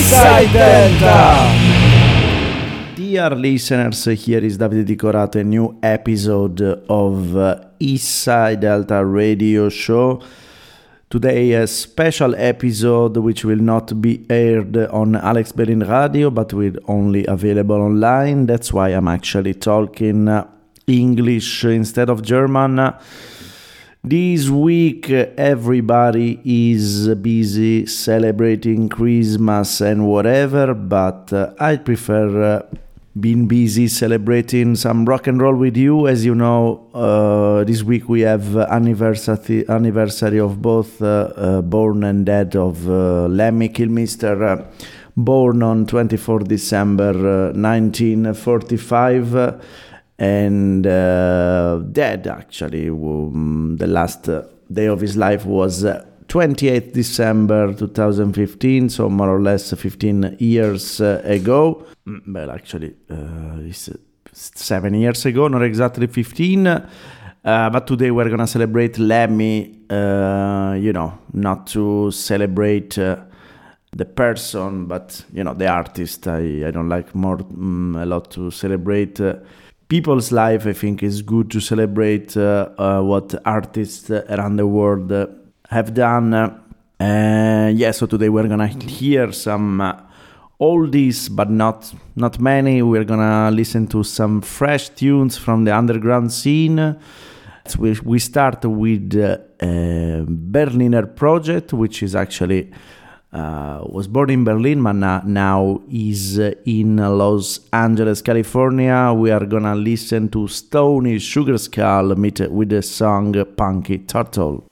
Eastside Delta. Dear listeners, here is Davide Di Corato, a new episode of Eastside Delta Radio Show. Today a special episode which will not be aired on Alex Berlin Radio but will only available online. That's why I'm actually talking English instead of German. This week everybody is busy celebrating Christmas and whatever, but I prefer being busy celebrating some rock and roll with you. As you know, this week we have anniversary of both Born and Dead of Lemmy Kilmister, born on 24 December 1945. And dead, actually, the last day of his life was 28 December 2015, so more or less 15 years ago. Well, actually, it's 7 years ago, not exactly 15. But today we're gonna celebrate Lemmy, you know, not to celebrate the person, but, you know, the artist. I don't like more a lot to celebrate people's life. I think it's good to celebrate what artists around the world have done. Yeah, so today we're gonna hear some oldies, but not many. We're gonna listen to some fresh tunes from the underground scene. So we start with Berliner Project, which is actually was born in Berlin, but now is in Los Angeles, California. We are gonna listen to Stony Sugar Skull with the song Punky Turtle.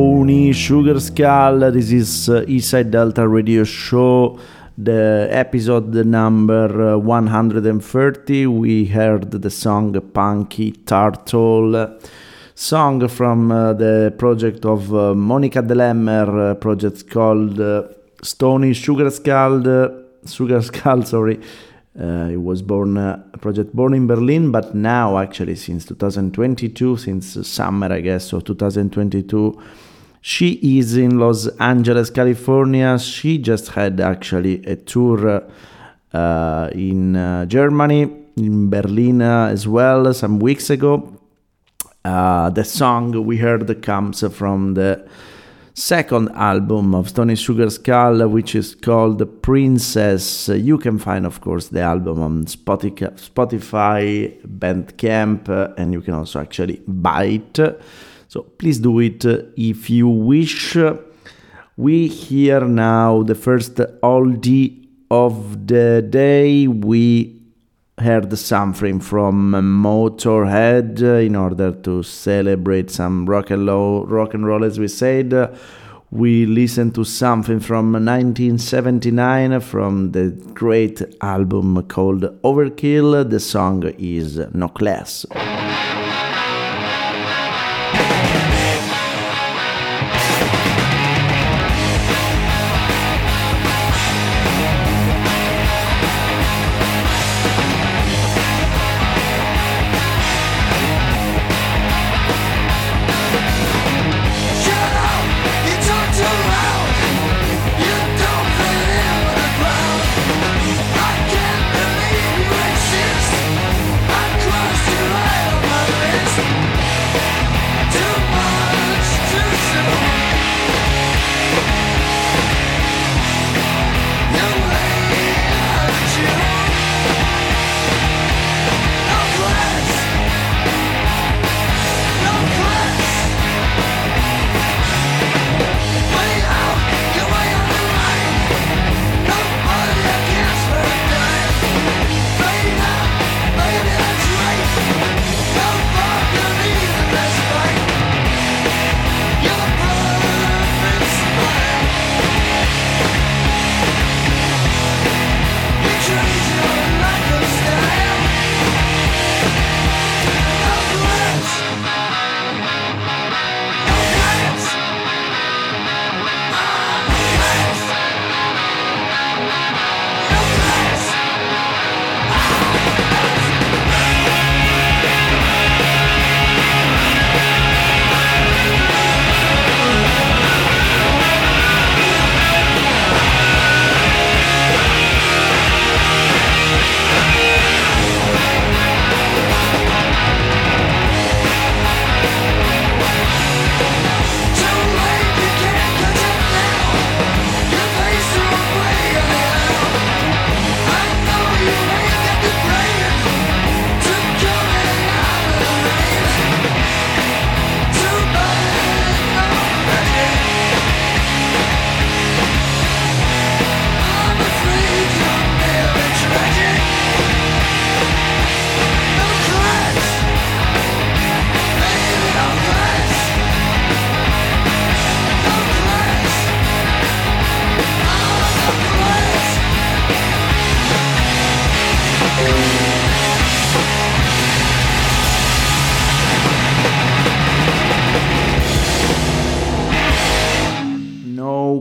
Stony Sugar Skull. This is Eastside Delta Radio Show, the episode number 130. We heard the song Punky Turtle, song from the project of Monica Delemmer, project called Stony Sugar Skull. It was born a project born in Berlin, but now actually since 2022, since summer I guess, so 2022, she is in Los Angeles, California. She just had actually a tour in Germany, in Berlin as well, some weeks ago. The song we heard comes from the second album of Stony Sugar Skull, which is called Princess. You can find, of course, the album on Spotify, Bandcamp, and you can also actually buy it. So please do it if you wish. We hear now the first oldie of the day. We heard something from Motorhead in order to celebrate some rock and roll, as we said. We listened to something from 1979 from the great album called Overkill. The song is No Class.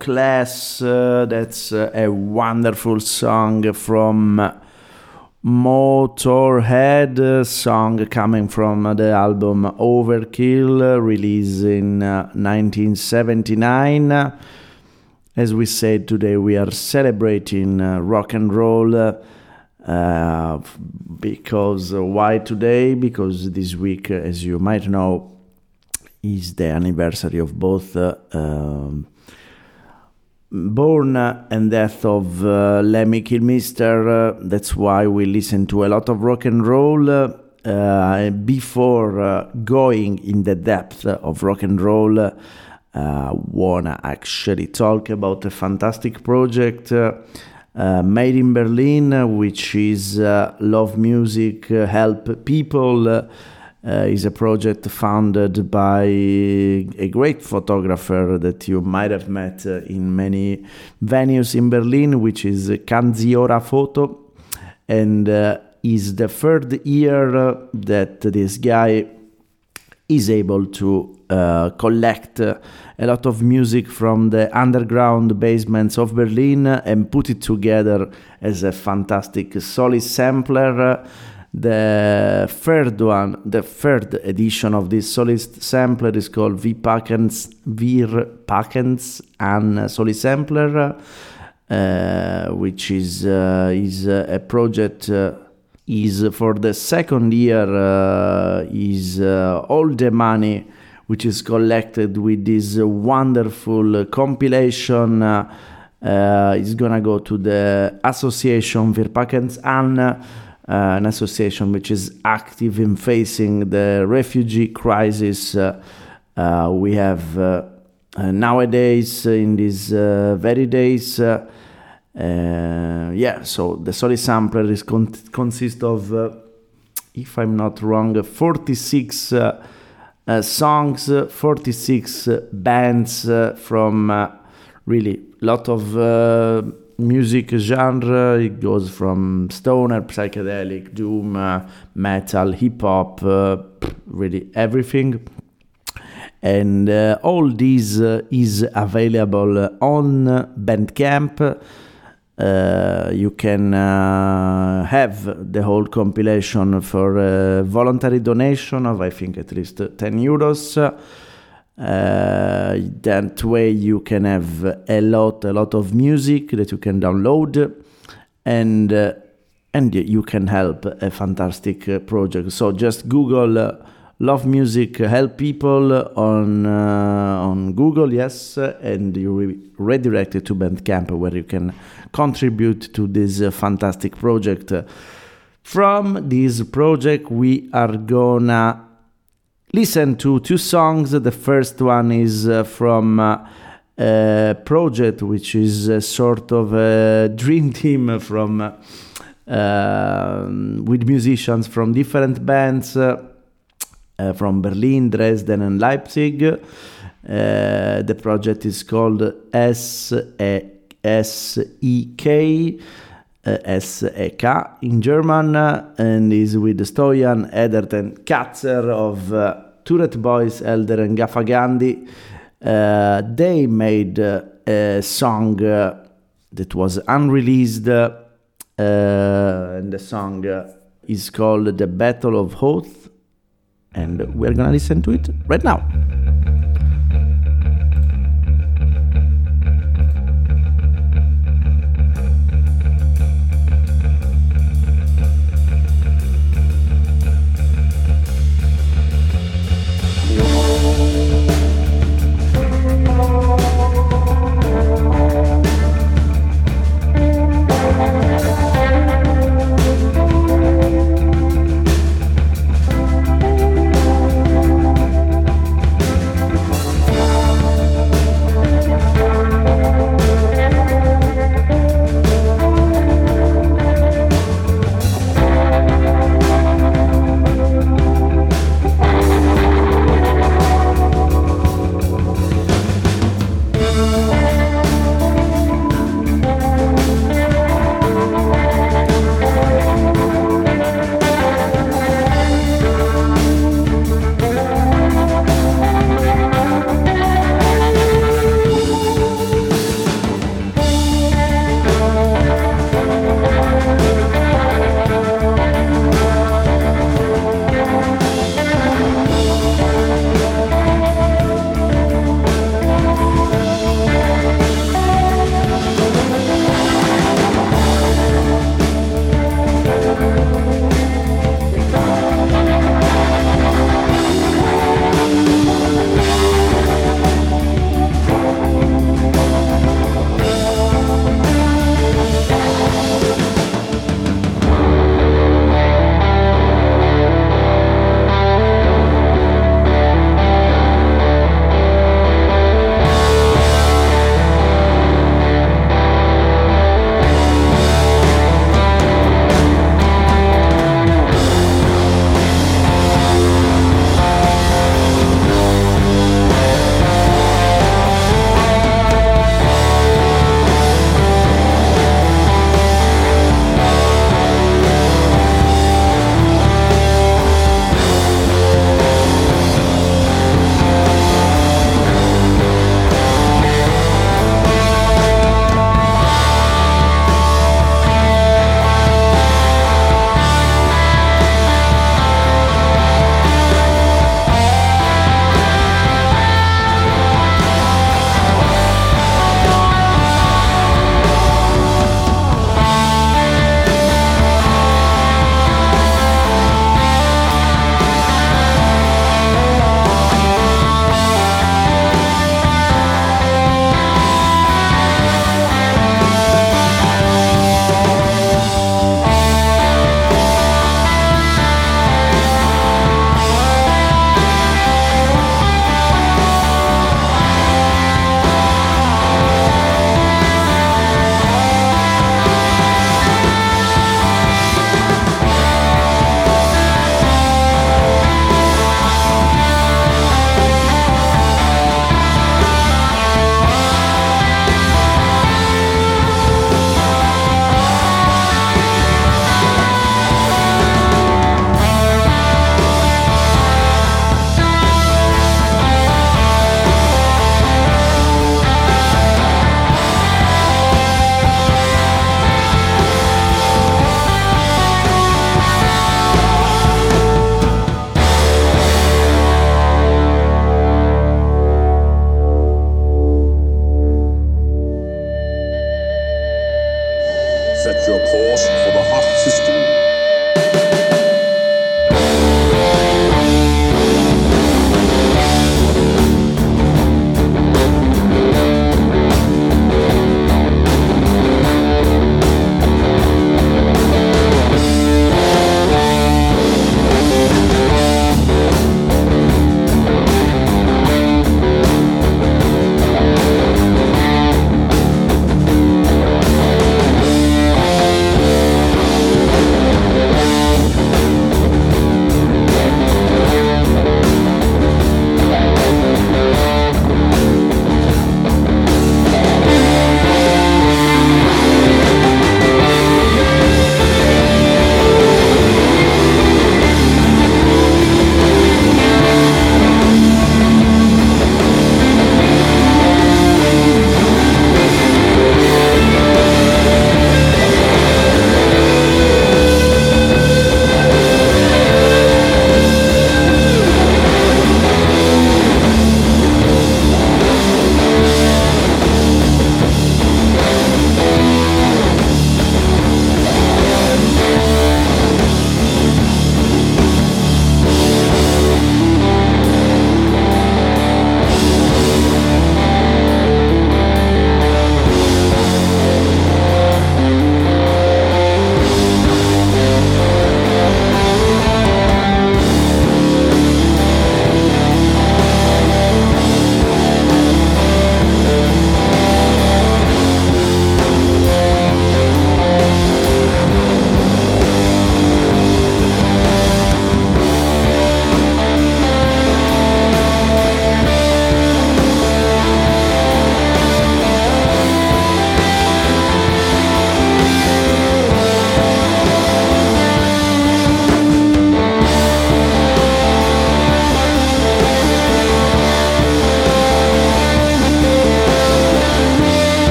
Class, that's a wonderful song from Motorhead, song coming from the album Overkill, released in 1979. As we said, today we are celebrating rock and roll. Because why today? Because this week, as you might know, is the anniversary of both born and death of Lemmy Kilmister. That's why we listen to a lot of rock and roll before going in the depth of rock and roll. Wanna actually talk about a fantastic project made in Berlin, which is Love Music Help People. is a project founded by a great photographer that you might have met in many venues in Berlin, which is Kanziora Foto, and is the third year that this guy is able to collect a lot of music from the underground basements of Berlin and put it together as a fantastic Solist sampler. The third edition of this Solist sampler is called Wir packen's an Solist sampler, which is a project is for the second year is all the money which is collected with this wonderful compilation is gonna go to the association Wir packen's an. An association which is active in facing the refugee crisis we have nowadays in these very days. So the Solist sampler is consists of, if I'm not wrong, 46 songs, 46 bands from really lot of. Music genre, it goes from stoner, psychedelic, doom, metal, hip-hop, really everything. And all these is available on Bandcamp. You can have the whole compilation for a voluntary donation of, I think, at least 10 euros. That way you can have a lot of music that you can download, and you can help a fantastic project. So just Google Love Music Help People on Google, yes, and you will be redirected to Bandcamp, where you can contribute to this fantastic project. From this project we are gonna listen to two songs. The first one is from a project which is a sort of a dream team from with musicians from different bands from Berlin, Dresden and Leipzig. The project is called SESEK in German, and is with Stojan Edert and Katzer of Turret Boys Elder and Gaffa Gandhi. They made a song that was unreleased, and the song is called The Battle of Hoth, and we're gonna listen to it right now.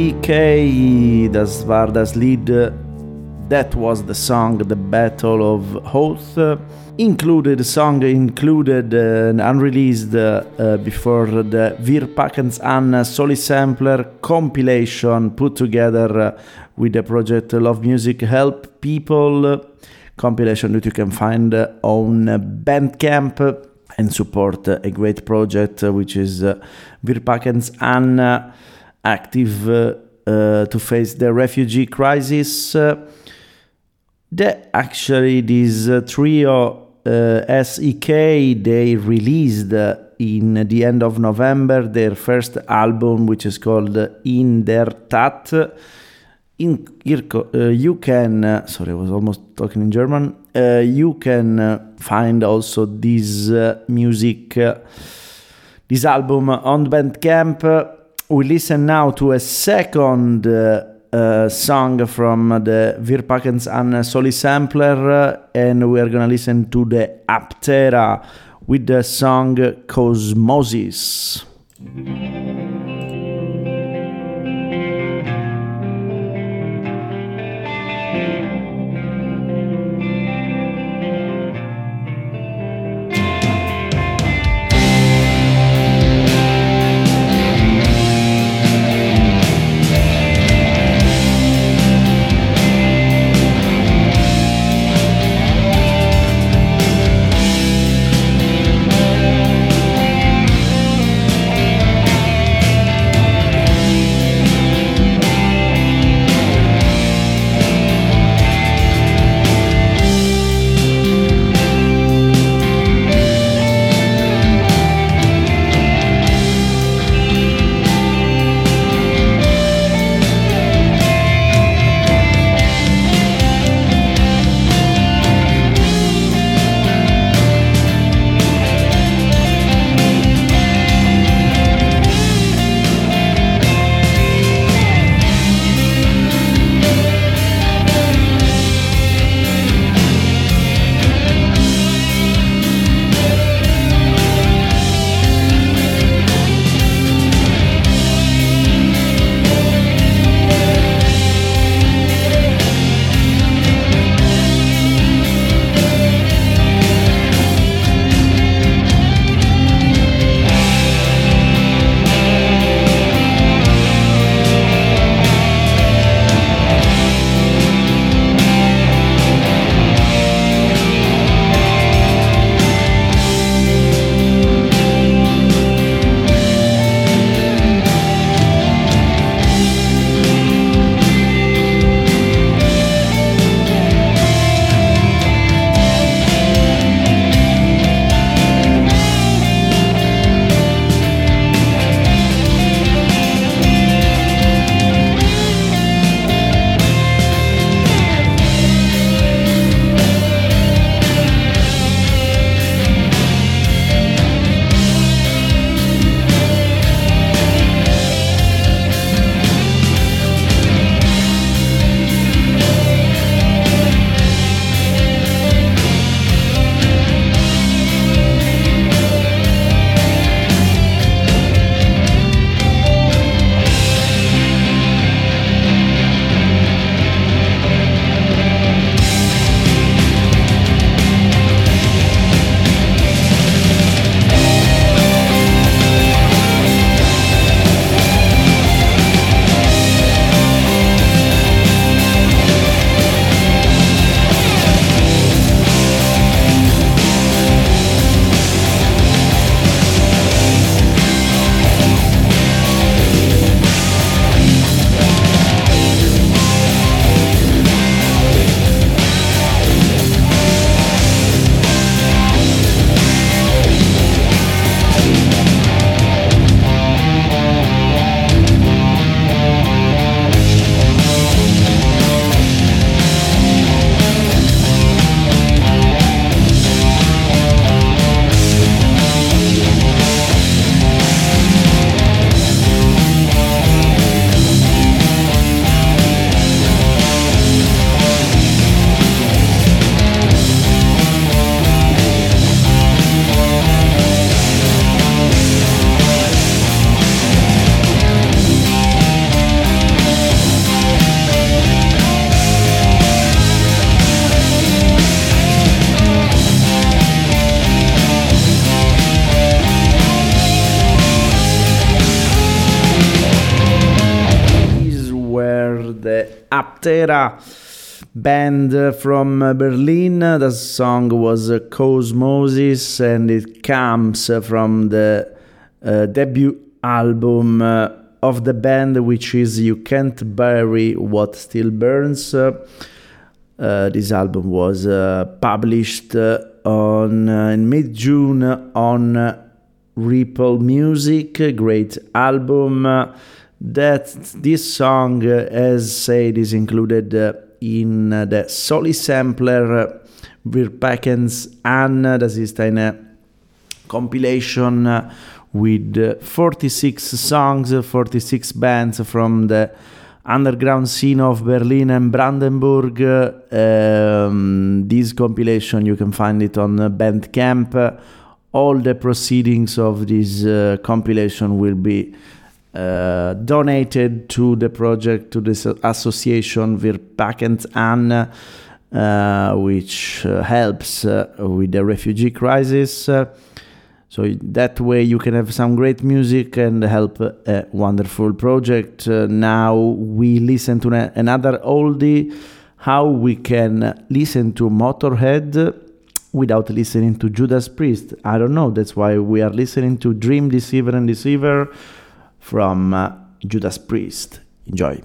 DK, das war das Lied That Was the Song, The Battle of Hoth. Included song included unreleased before the Wir packen's Solist sampler compilation put together with the project Love Music Help People, compilation that you can find on Bandcamp and support a great project which is Wir packen's active to face the refugee crisis. Actually, this trio SEK, they released in the end of November their first album, which is called In der Tat. You can sorry, I was almost talking in German. You can find also this music, this album on Bandcamp. We listen now to a second song from the Wir packen's Solist sampler, and we are gonna listen to the Aptera with the song Cosmosis. Aptera band from Berlin. The song was Cosmosis, and it comes from the debut album of the band, which is You Can't Bury What Still Burns. This album was published in mid-June on Ripple Music. A great album. That this song, as said, is included in the Solist sampler Wir packen's an. Das ist eine compilation with 46 songs, 46 bands from the underground scene of Berlin and Brandenburg. This compilation, you can find it on Bandcamp. All the proceedings of this compilation will be donated to the project, to this association Wir packen's an, which helps with the refugee crisis. So that way you can have some great music and help a wonderful project. Now we listen to another oldie. How we can listen to Motorhead without listening to Judas Priest? I don't know. That's why we are listening to Dream Deceiver and Deceiver from Judas Priest. Enjoy.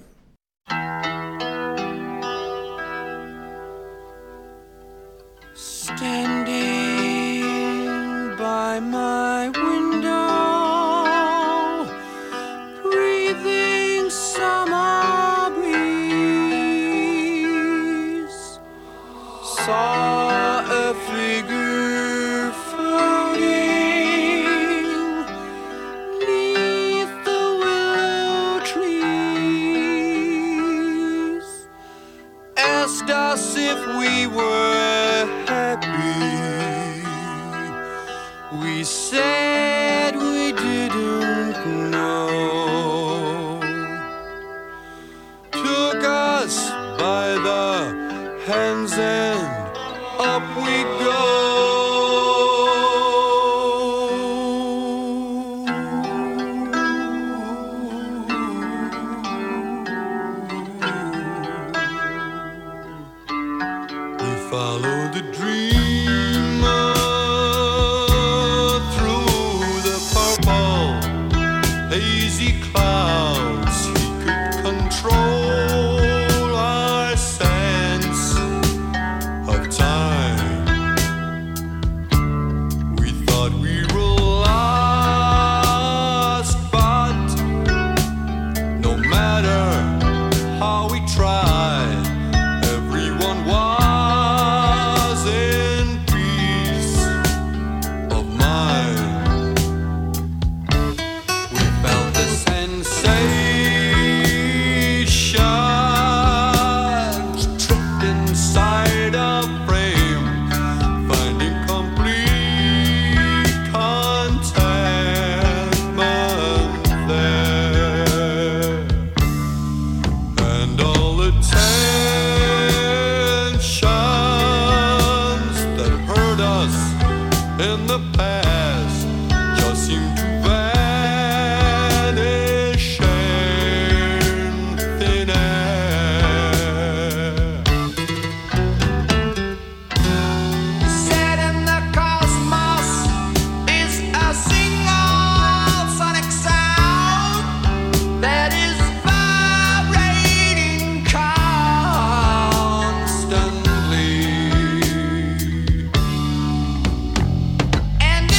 And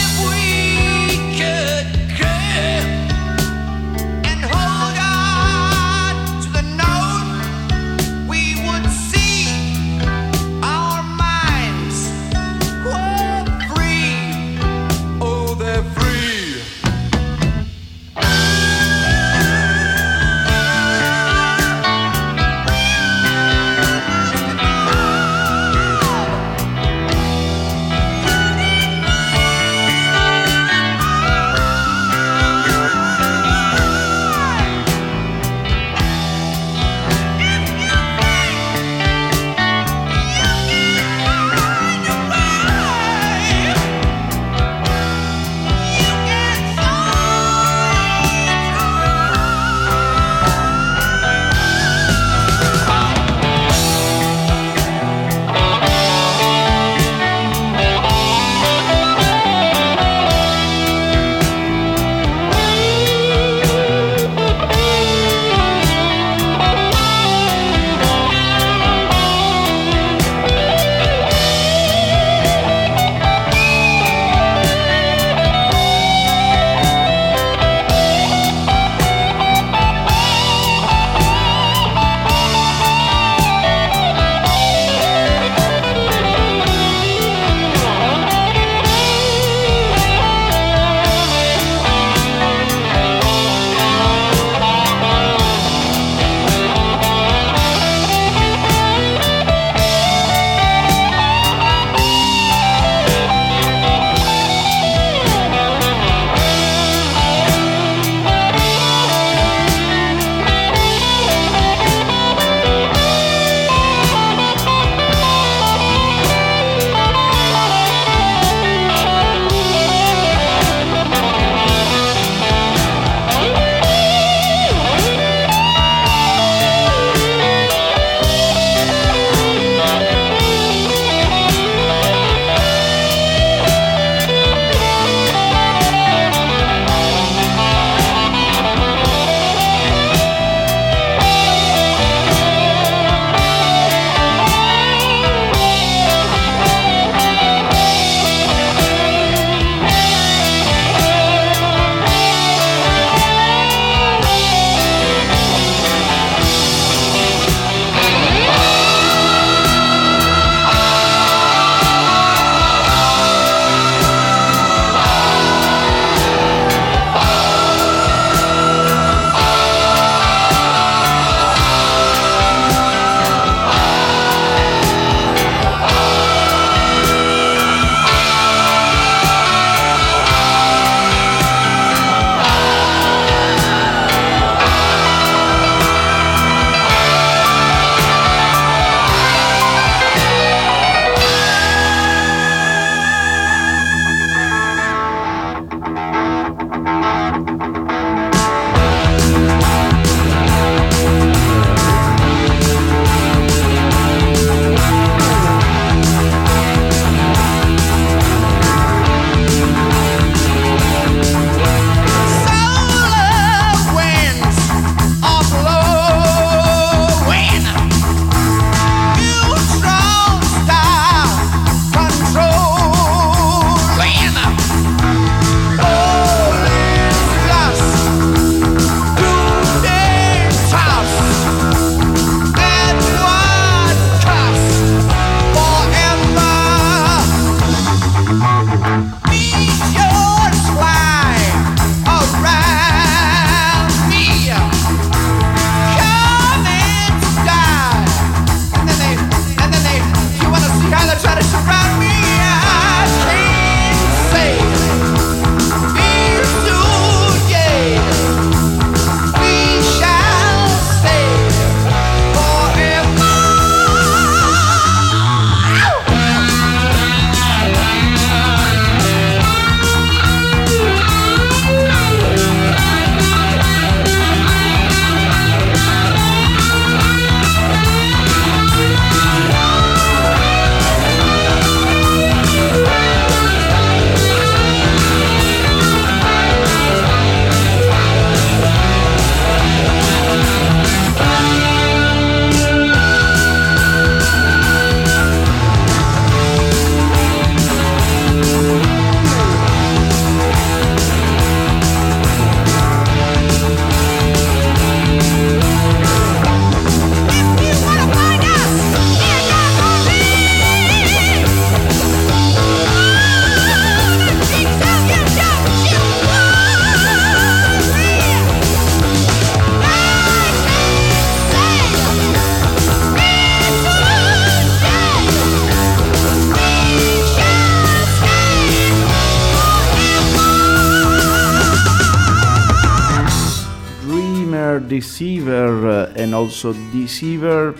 Deceiver and also Deceiver.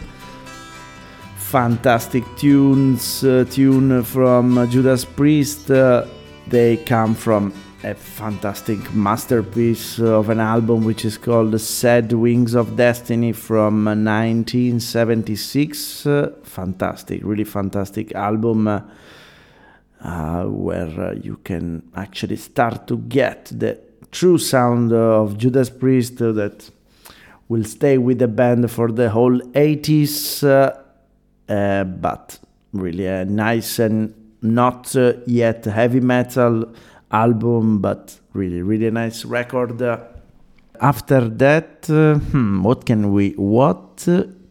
Fantastic tune from Judas Priest. They come from a fantastic masterpiece of an album which is called The Sad Wings of Destiny from 1976. Fantastic, really fantastic album where you can actually start to get the true sound of Judas Priest that will stay with the band for the whole 80s, but really a nice and not yet heavy metal album, but really, really nice record. After that, what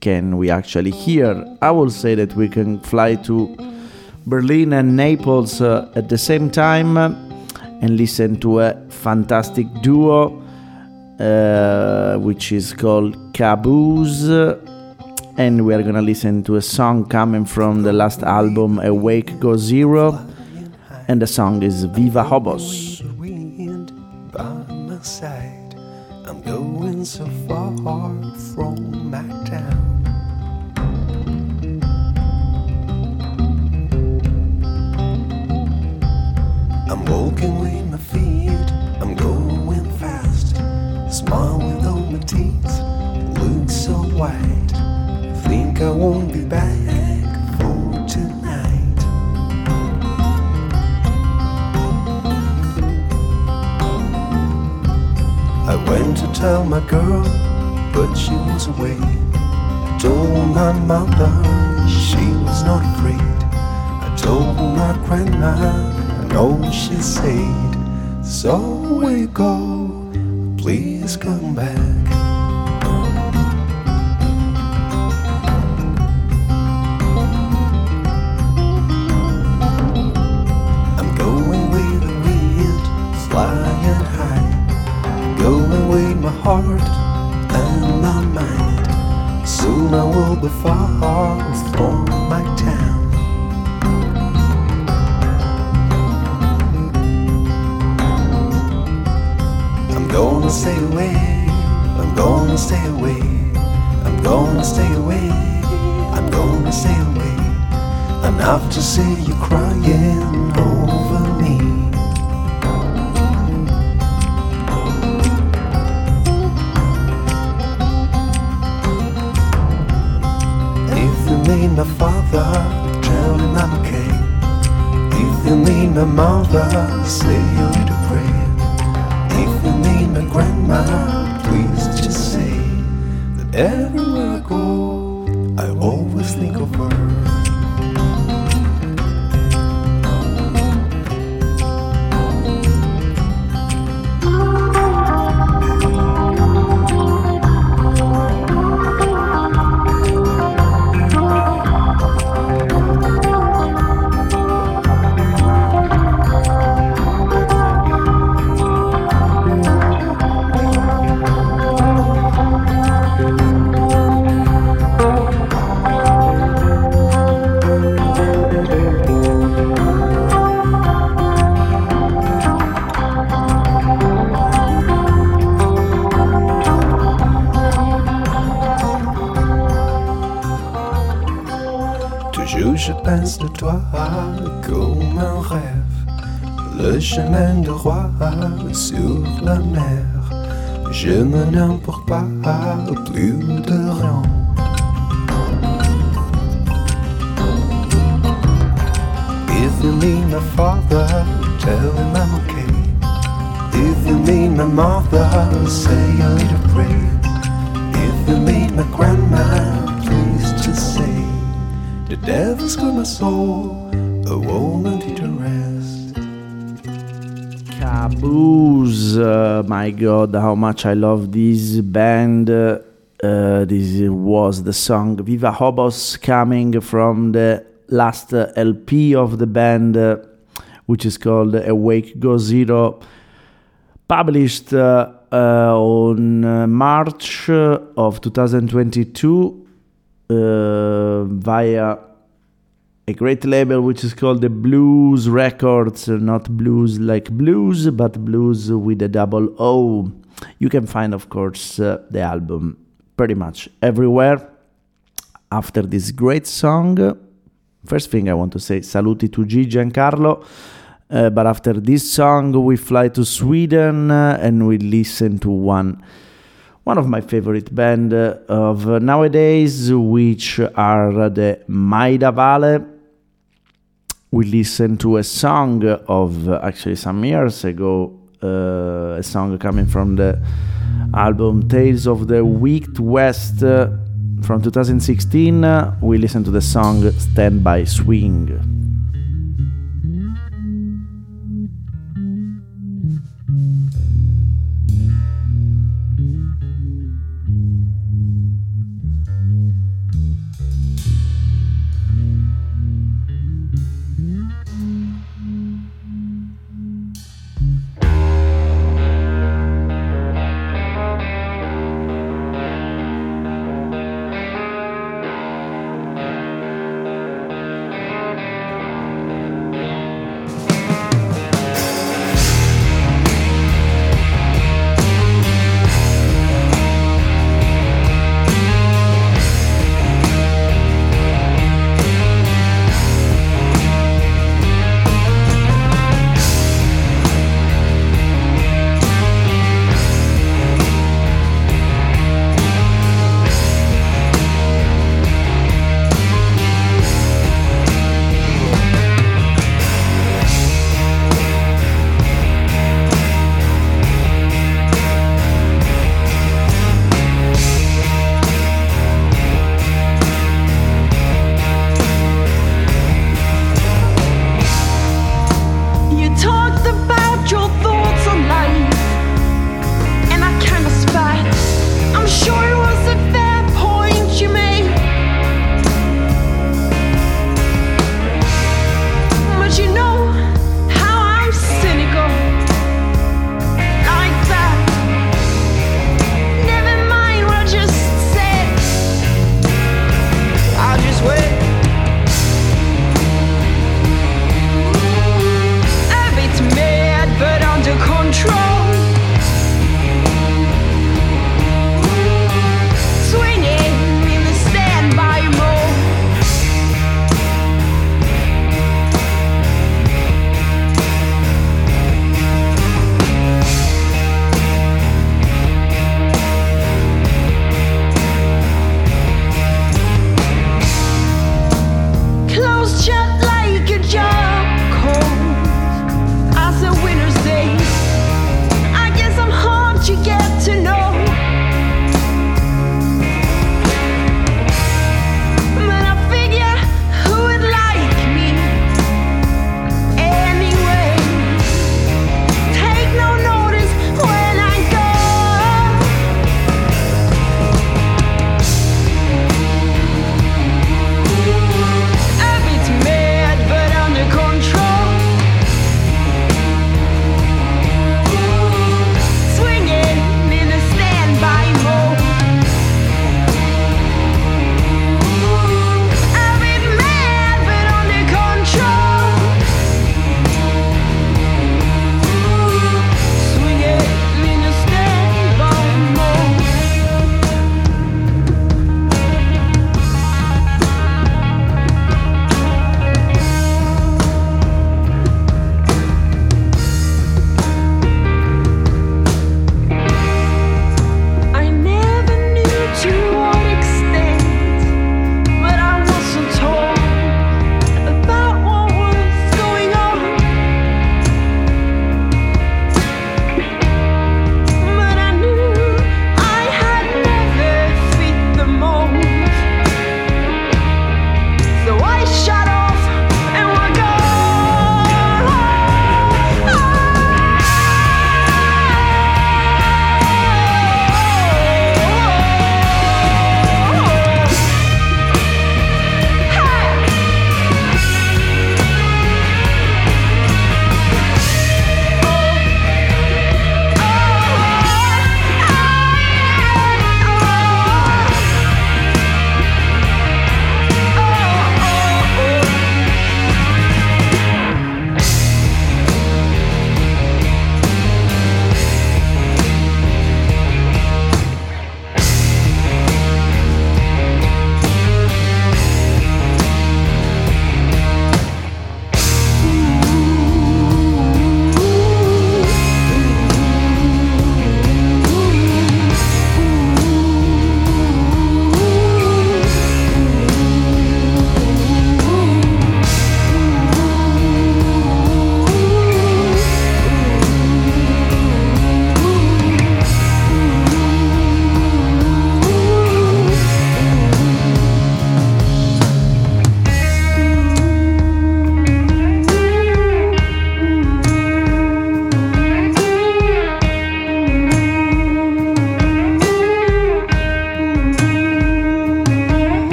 can we actually hear? I will say that we can fly to Berlin and Naples at the same time and listen to a fantastic duo which is called Caribou, and we are gonna listen to a song coming from the last album Awake Go Zero, and the song is Viva Hobos. By my side, I'm going so far from my town. I'm walking with my feet, I'm going fast. Smile with all my teeth, look so white. Think I won't be back for tonight. I went to tell my girl, but she was away. I told my mother, she was not afraid. I told my grandma, no, she said, so we go, please come back. I'm going with the wind, flying high. I'm going with my heart and my mind. Soon I will be far from my town. I'm gonna stay away, I'm gonna stay away, I'm gonna stay away, I'm gonna stay away, enough to see you crying over me. If you mean my father, tell him I'm okay. If you mean my mother, say a little prayer. If you mean my grandma, please just say that everywhere I go, I always think of her. De toi comme un rêve, le chemin de roi sur la mer. Je me n'importe pas plus de rien. If you mean my father, tell him I'm okay. If you mean my mother, say a little prayer. If you mean my grandma, please just say the devil's got my soul, a woman did the rest. Caboose, my God, how much I love this band. This was the song Viva Hobos coming from the last LP of the band, which is called Awake Go Zero, published on March of 2022. Via a great label which is called the Blues Records, not blues like blues, but blues with a double O. You can find, of course, the album pretty much everywhere. After this great song, first thing I want to say, saluti to G. Giancarlo. But after this song, we fly to Sweden and we listen to one of my favorite band of nowadays, which are the Maida Vale. We listen to a song of actually some years ago, a song coming from the album Tales of the Wicked West from 2016. We listen to the song Stand By Swing.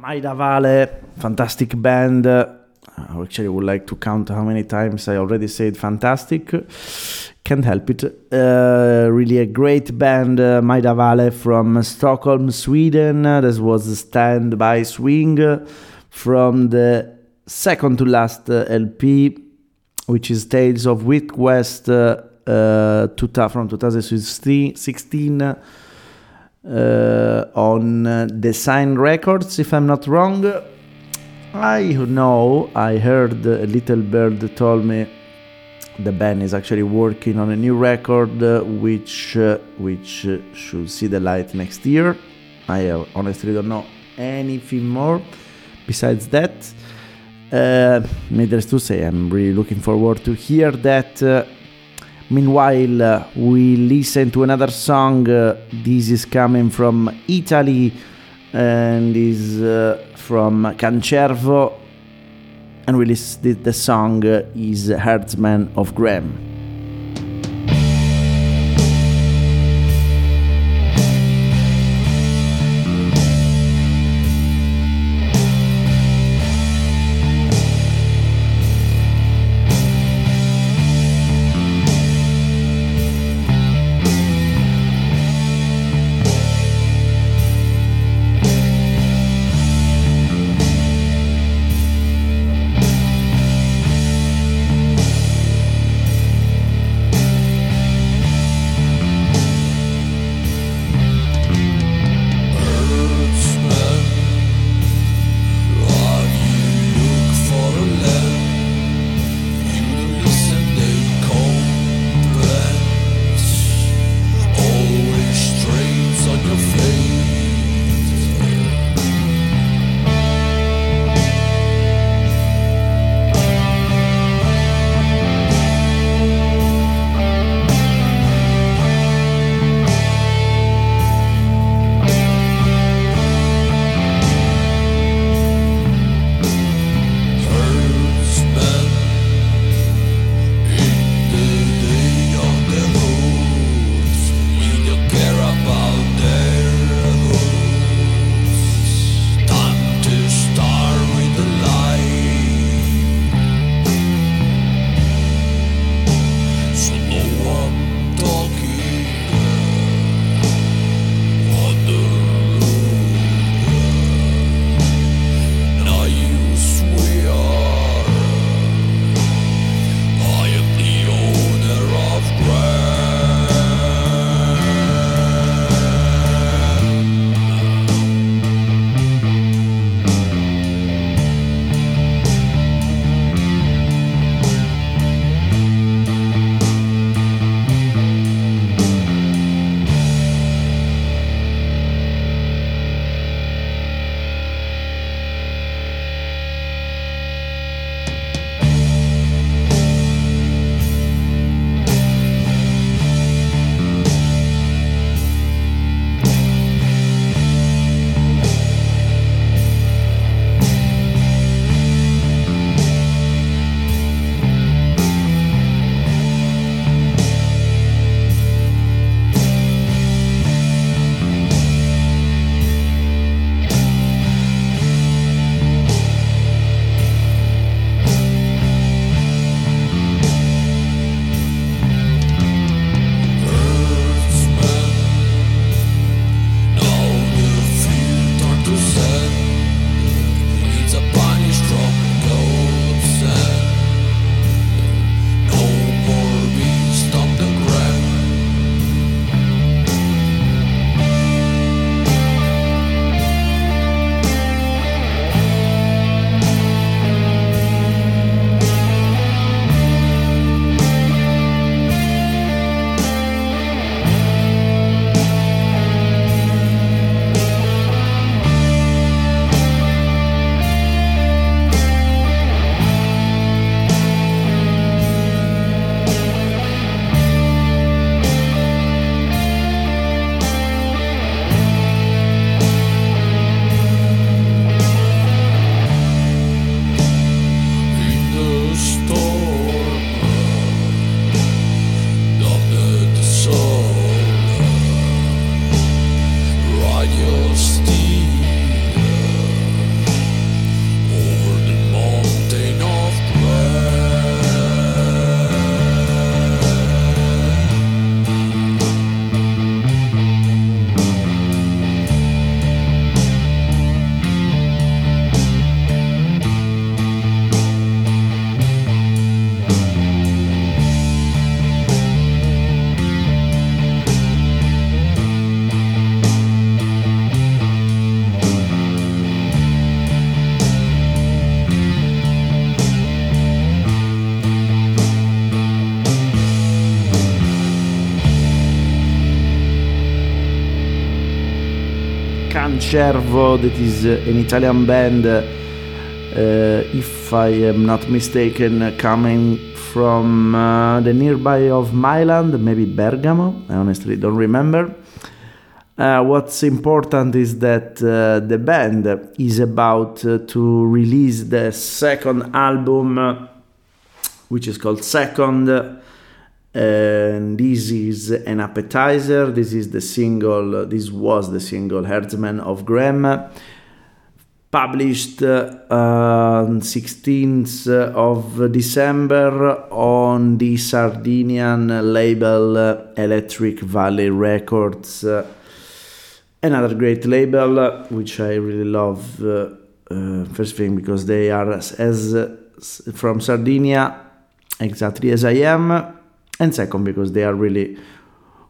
Maida Vale, fantastic band. Actually, I would like to count how many times I already said fantastic. Can't help it. Really a great band, Maida Vale from Stockholm, Sweden. This was Stand By Swing from the second to last LP, which is Tales of the Wicked West from 2016 on Design Records, if I'm not wrong. I know, I heard a little bird told me the band is actually working on a new record which should see the light next year. I honestly don't know anything more besides that. Needless to say, I'm really looking forward to hear that. Meanwhile, we listen to another song. This is coming from Italy and is from Cancervo. And we listed the song is Herdsman of Graham. Cancervo, that is an Italian band, if I am not mistaken, coming from the nearby of Milan, maybe Bergamo, I honestly don't remember. What's important is that the band is about to release the second album, which is called Second, and this is an appetizer. This is the single. This was the single Herdsman of Graham, published on 16th of December on the Sardinian label Electric Valley Records. Another great label, which I really love, first thing because they are as from Sardinia, exactly as I am, and second because they are really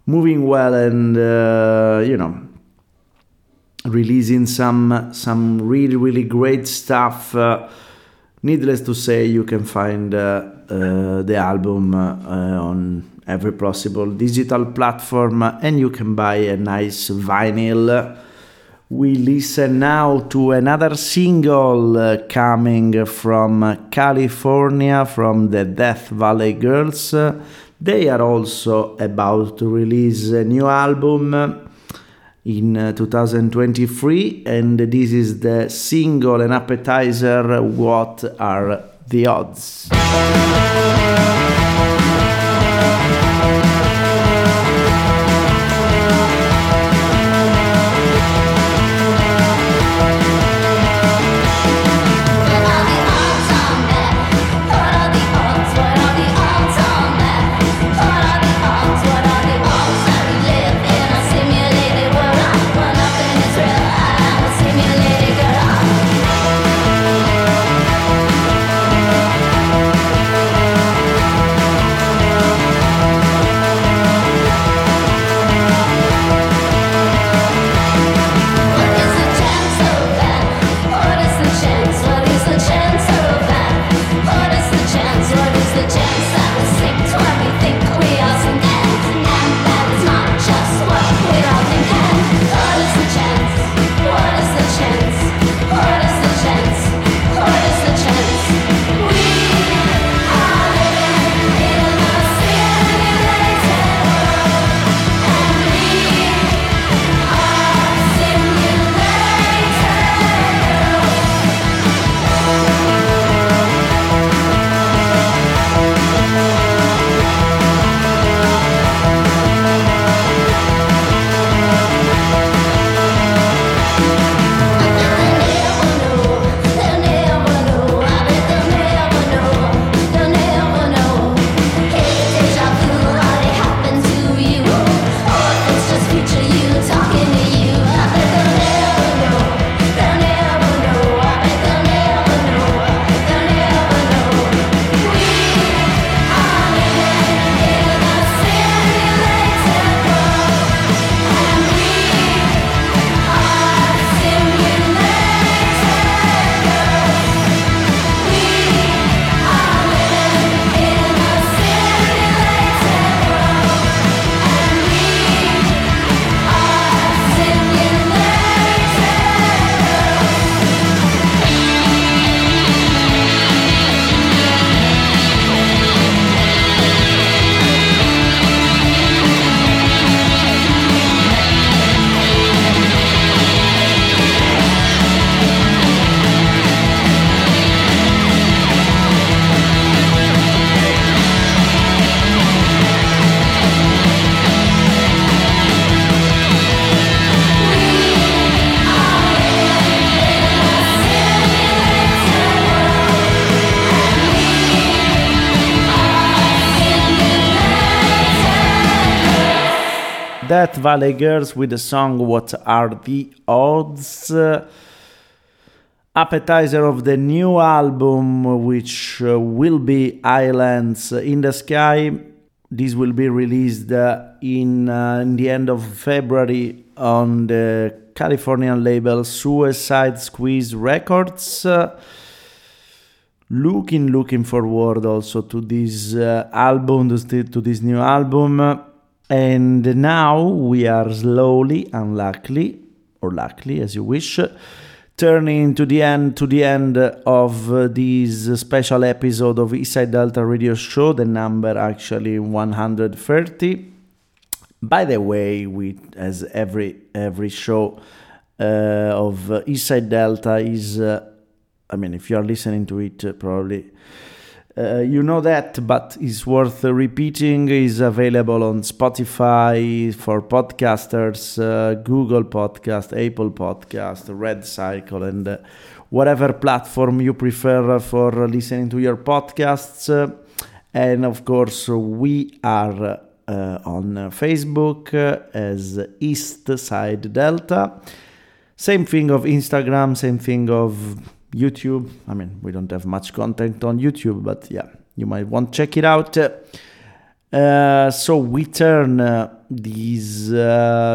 moving well and, you know, releasing some really, really great stuff. Needless to say, you can find the album on every possible digital platform, and you can buy a nice vinyl. We listen now to another single coming from California, from the Death Valley Girls. They are also about to release a new album in 2023, and this is the single and appetizer, What Are the Odds? Death Valley Girls with the song What Are the Odds? Appetizer of the new album, which will be Islands in the Sky. This will be released in the end of February on the Californian label Suicide Squeeze Records. Looking forward also to this album, to this new album. And now we are slowly, unluckily, or luckily, as you wish, turning to the end of this special episode of Eastside Delta Radio Show, the number actually 130. By the way, we, as every show of Eastside Delta is, I mean, if you are listening to it, probably you know that, but it's worth repeating, is available on Spotify for podcasters, Google Podcast, Apple Podcast, Red Circle, and whatever platform you prefer for listening to your podcasts. And of course, we are on Facebook as Eastside Delta. Same thing of Instagram, same thing of YouTube. I mean, we don't have much content on YouTube, but yeah, you might want to check it out. So we turn this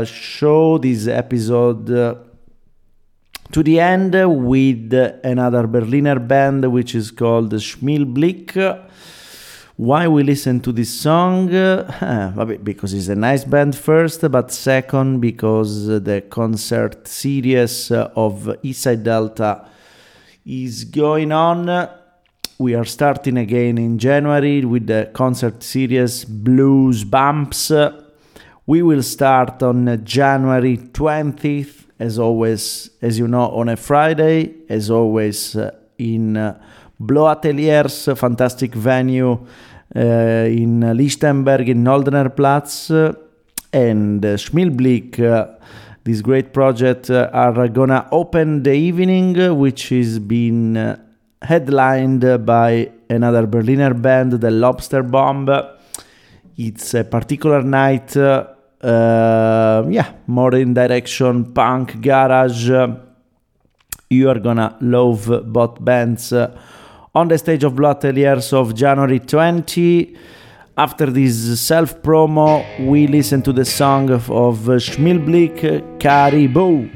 show, this episode, to the end with another Berliner band, which is called Schmilblick. Why we listen to this song? Because it's a nice band first, but second, because the concert series of Eastside Delta is going on. We are starting again in January with the concert series Blues Bumps. We will start on January 20th, as always, as you know, on a Friday, as always, in Blau Ateliers, a fantastic venue in Lichtenberg, in Noldenerplatz, and Schmilblick, this great project, are gonna open the evening, which is being headlined by another Berliner band, the Lobster Bomb. It's a particular night, more in direction punk garage. You are gonna love both bands on the stage of Blau Ateliers of January 20. After this self-promo, we listen to the song of Schmilblick, Caribou.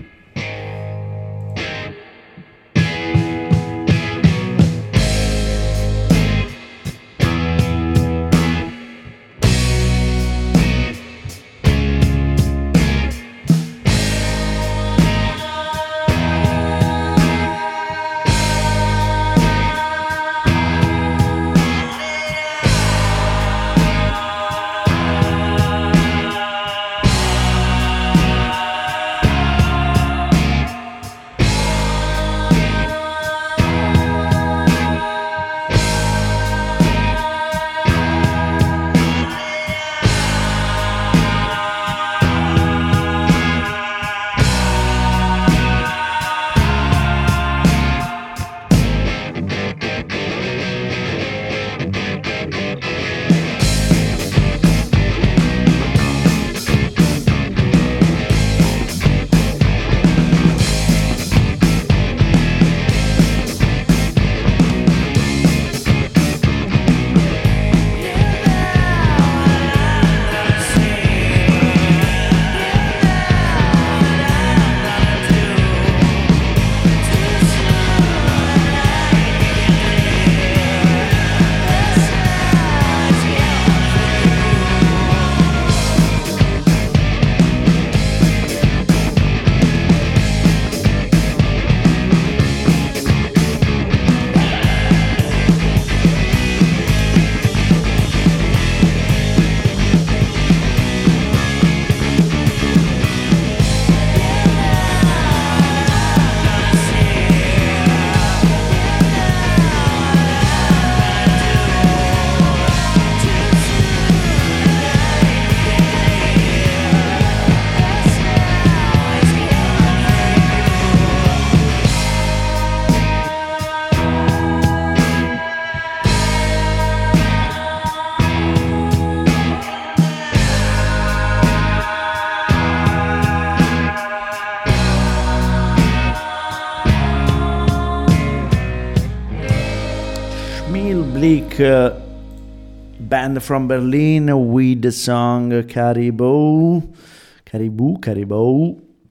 Band from Berlin with the song Caribou,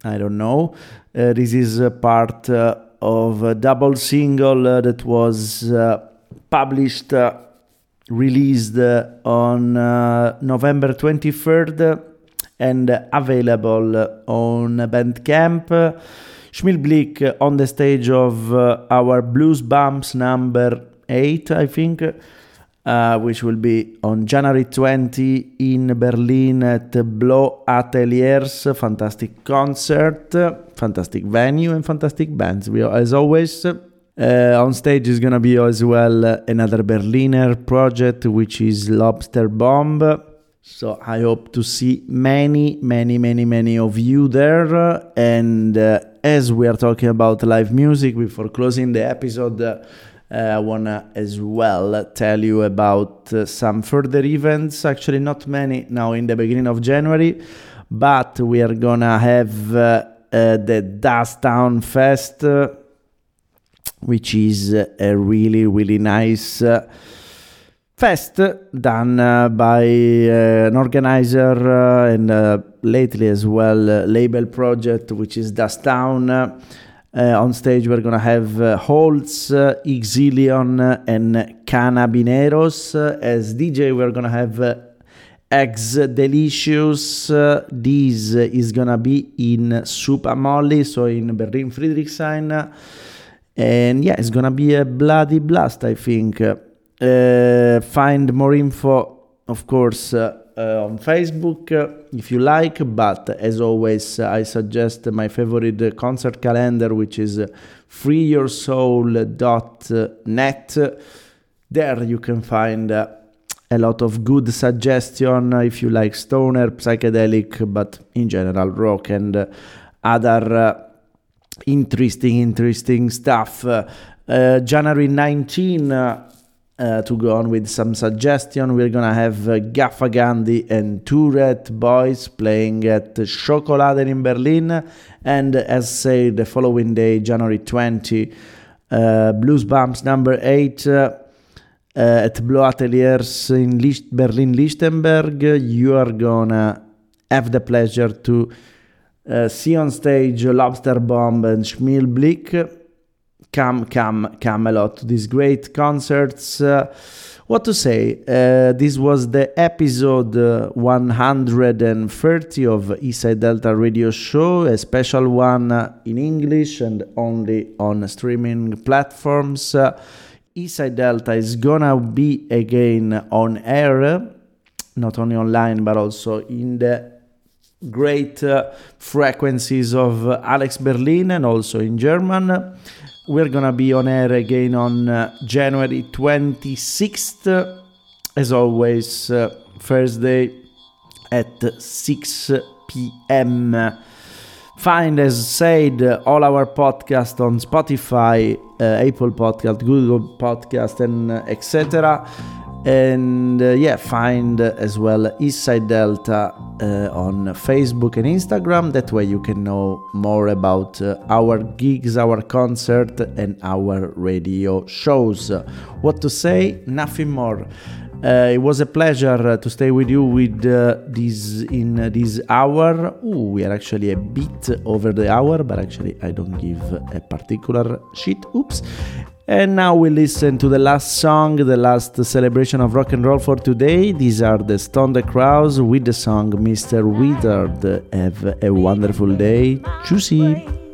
I don't know. This is a part of a double single that was published, released on November 23rd and available on Bandcamp. Schmilblick on the stage of our Blues Bumps number 8, I think, which will be on January 20 in Berlin at Blau Ateliers. Fantastic concert, fantastic venue and fantastic bands. We, as always, on stage is going to be as well another Berliner project, which is Lobster Bomb. So I hope to see many of you there. And as we are talking about live music, before closing the episode, I want to as well tell you about some further events, actually not many now in the beginning of January, but we are going to have the Dust Town Fest, which is a really nice fest done by an organizer and lately as well label project, which is Dust Town. On stage we're gonna have Holtz, Exilion and Canabineros. As DJ we're gonna have Ex Delicious. This is gonna be in Super Molly, so in Berlin Friedrichshain, and yeah, it's gonna be a bloody blast, I think. Find more info, of course, on Facebook if you like, but as always I suggest my favorite concert calendar, which is freeyoursoul.net. There you can find a lot of good suggestion if you like stoner, psychedelic, but in general rock and other interesting stuff. January 19, to go on with some suggestion, we're gonna have Gaffa Gandhi and Turret Boys playing at Schokoladen in Berlin, and as said, the following day, January 20, Blues Bumps number 8 at Blau Ateliers in Berlin-Lichtenberg. You are gonna have the pleasure to see on stage Lobster Bomb and Schmilblick. Come a lot to these great concerts. What to say? This was the episode 130 of Eastside Delta Radio Show, a special one in English and only on streaming platforms. Eastside Delta is gonna be again on air, not only online but also in the great frequencies of Alex Berlin and also in German. We're gonna be on air again on January 26th, as always, Thursday at 6 p.m. Find, as said, all our podcasts on Spotify, Apple Podcast, Google Podcast, and etc. And yeah, find as well Eastside Delta on Facebook and Instagram. That way you can know more about our gigs, our concert and our radio shows. What to say? Nothing more. It was a pleasure to stay with you with this in this hour. Ooh, we are actually a bit over the hour, but actually I don't give a particular shit. Oops. And now we listen to the last song, the last celebration of rock and roll for today. These are the Stone Crows with the song Mr. Wizard. Have a wonderful day. Tschüssi.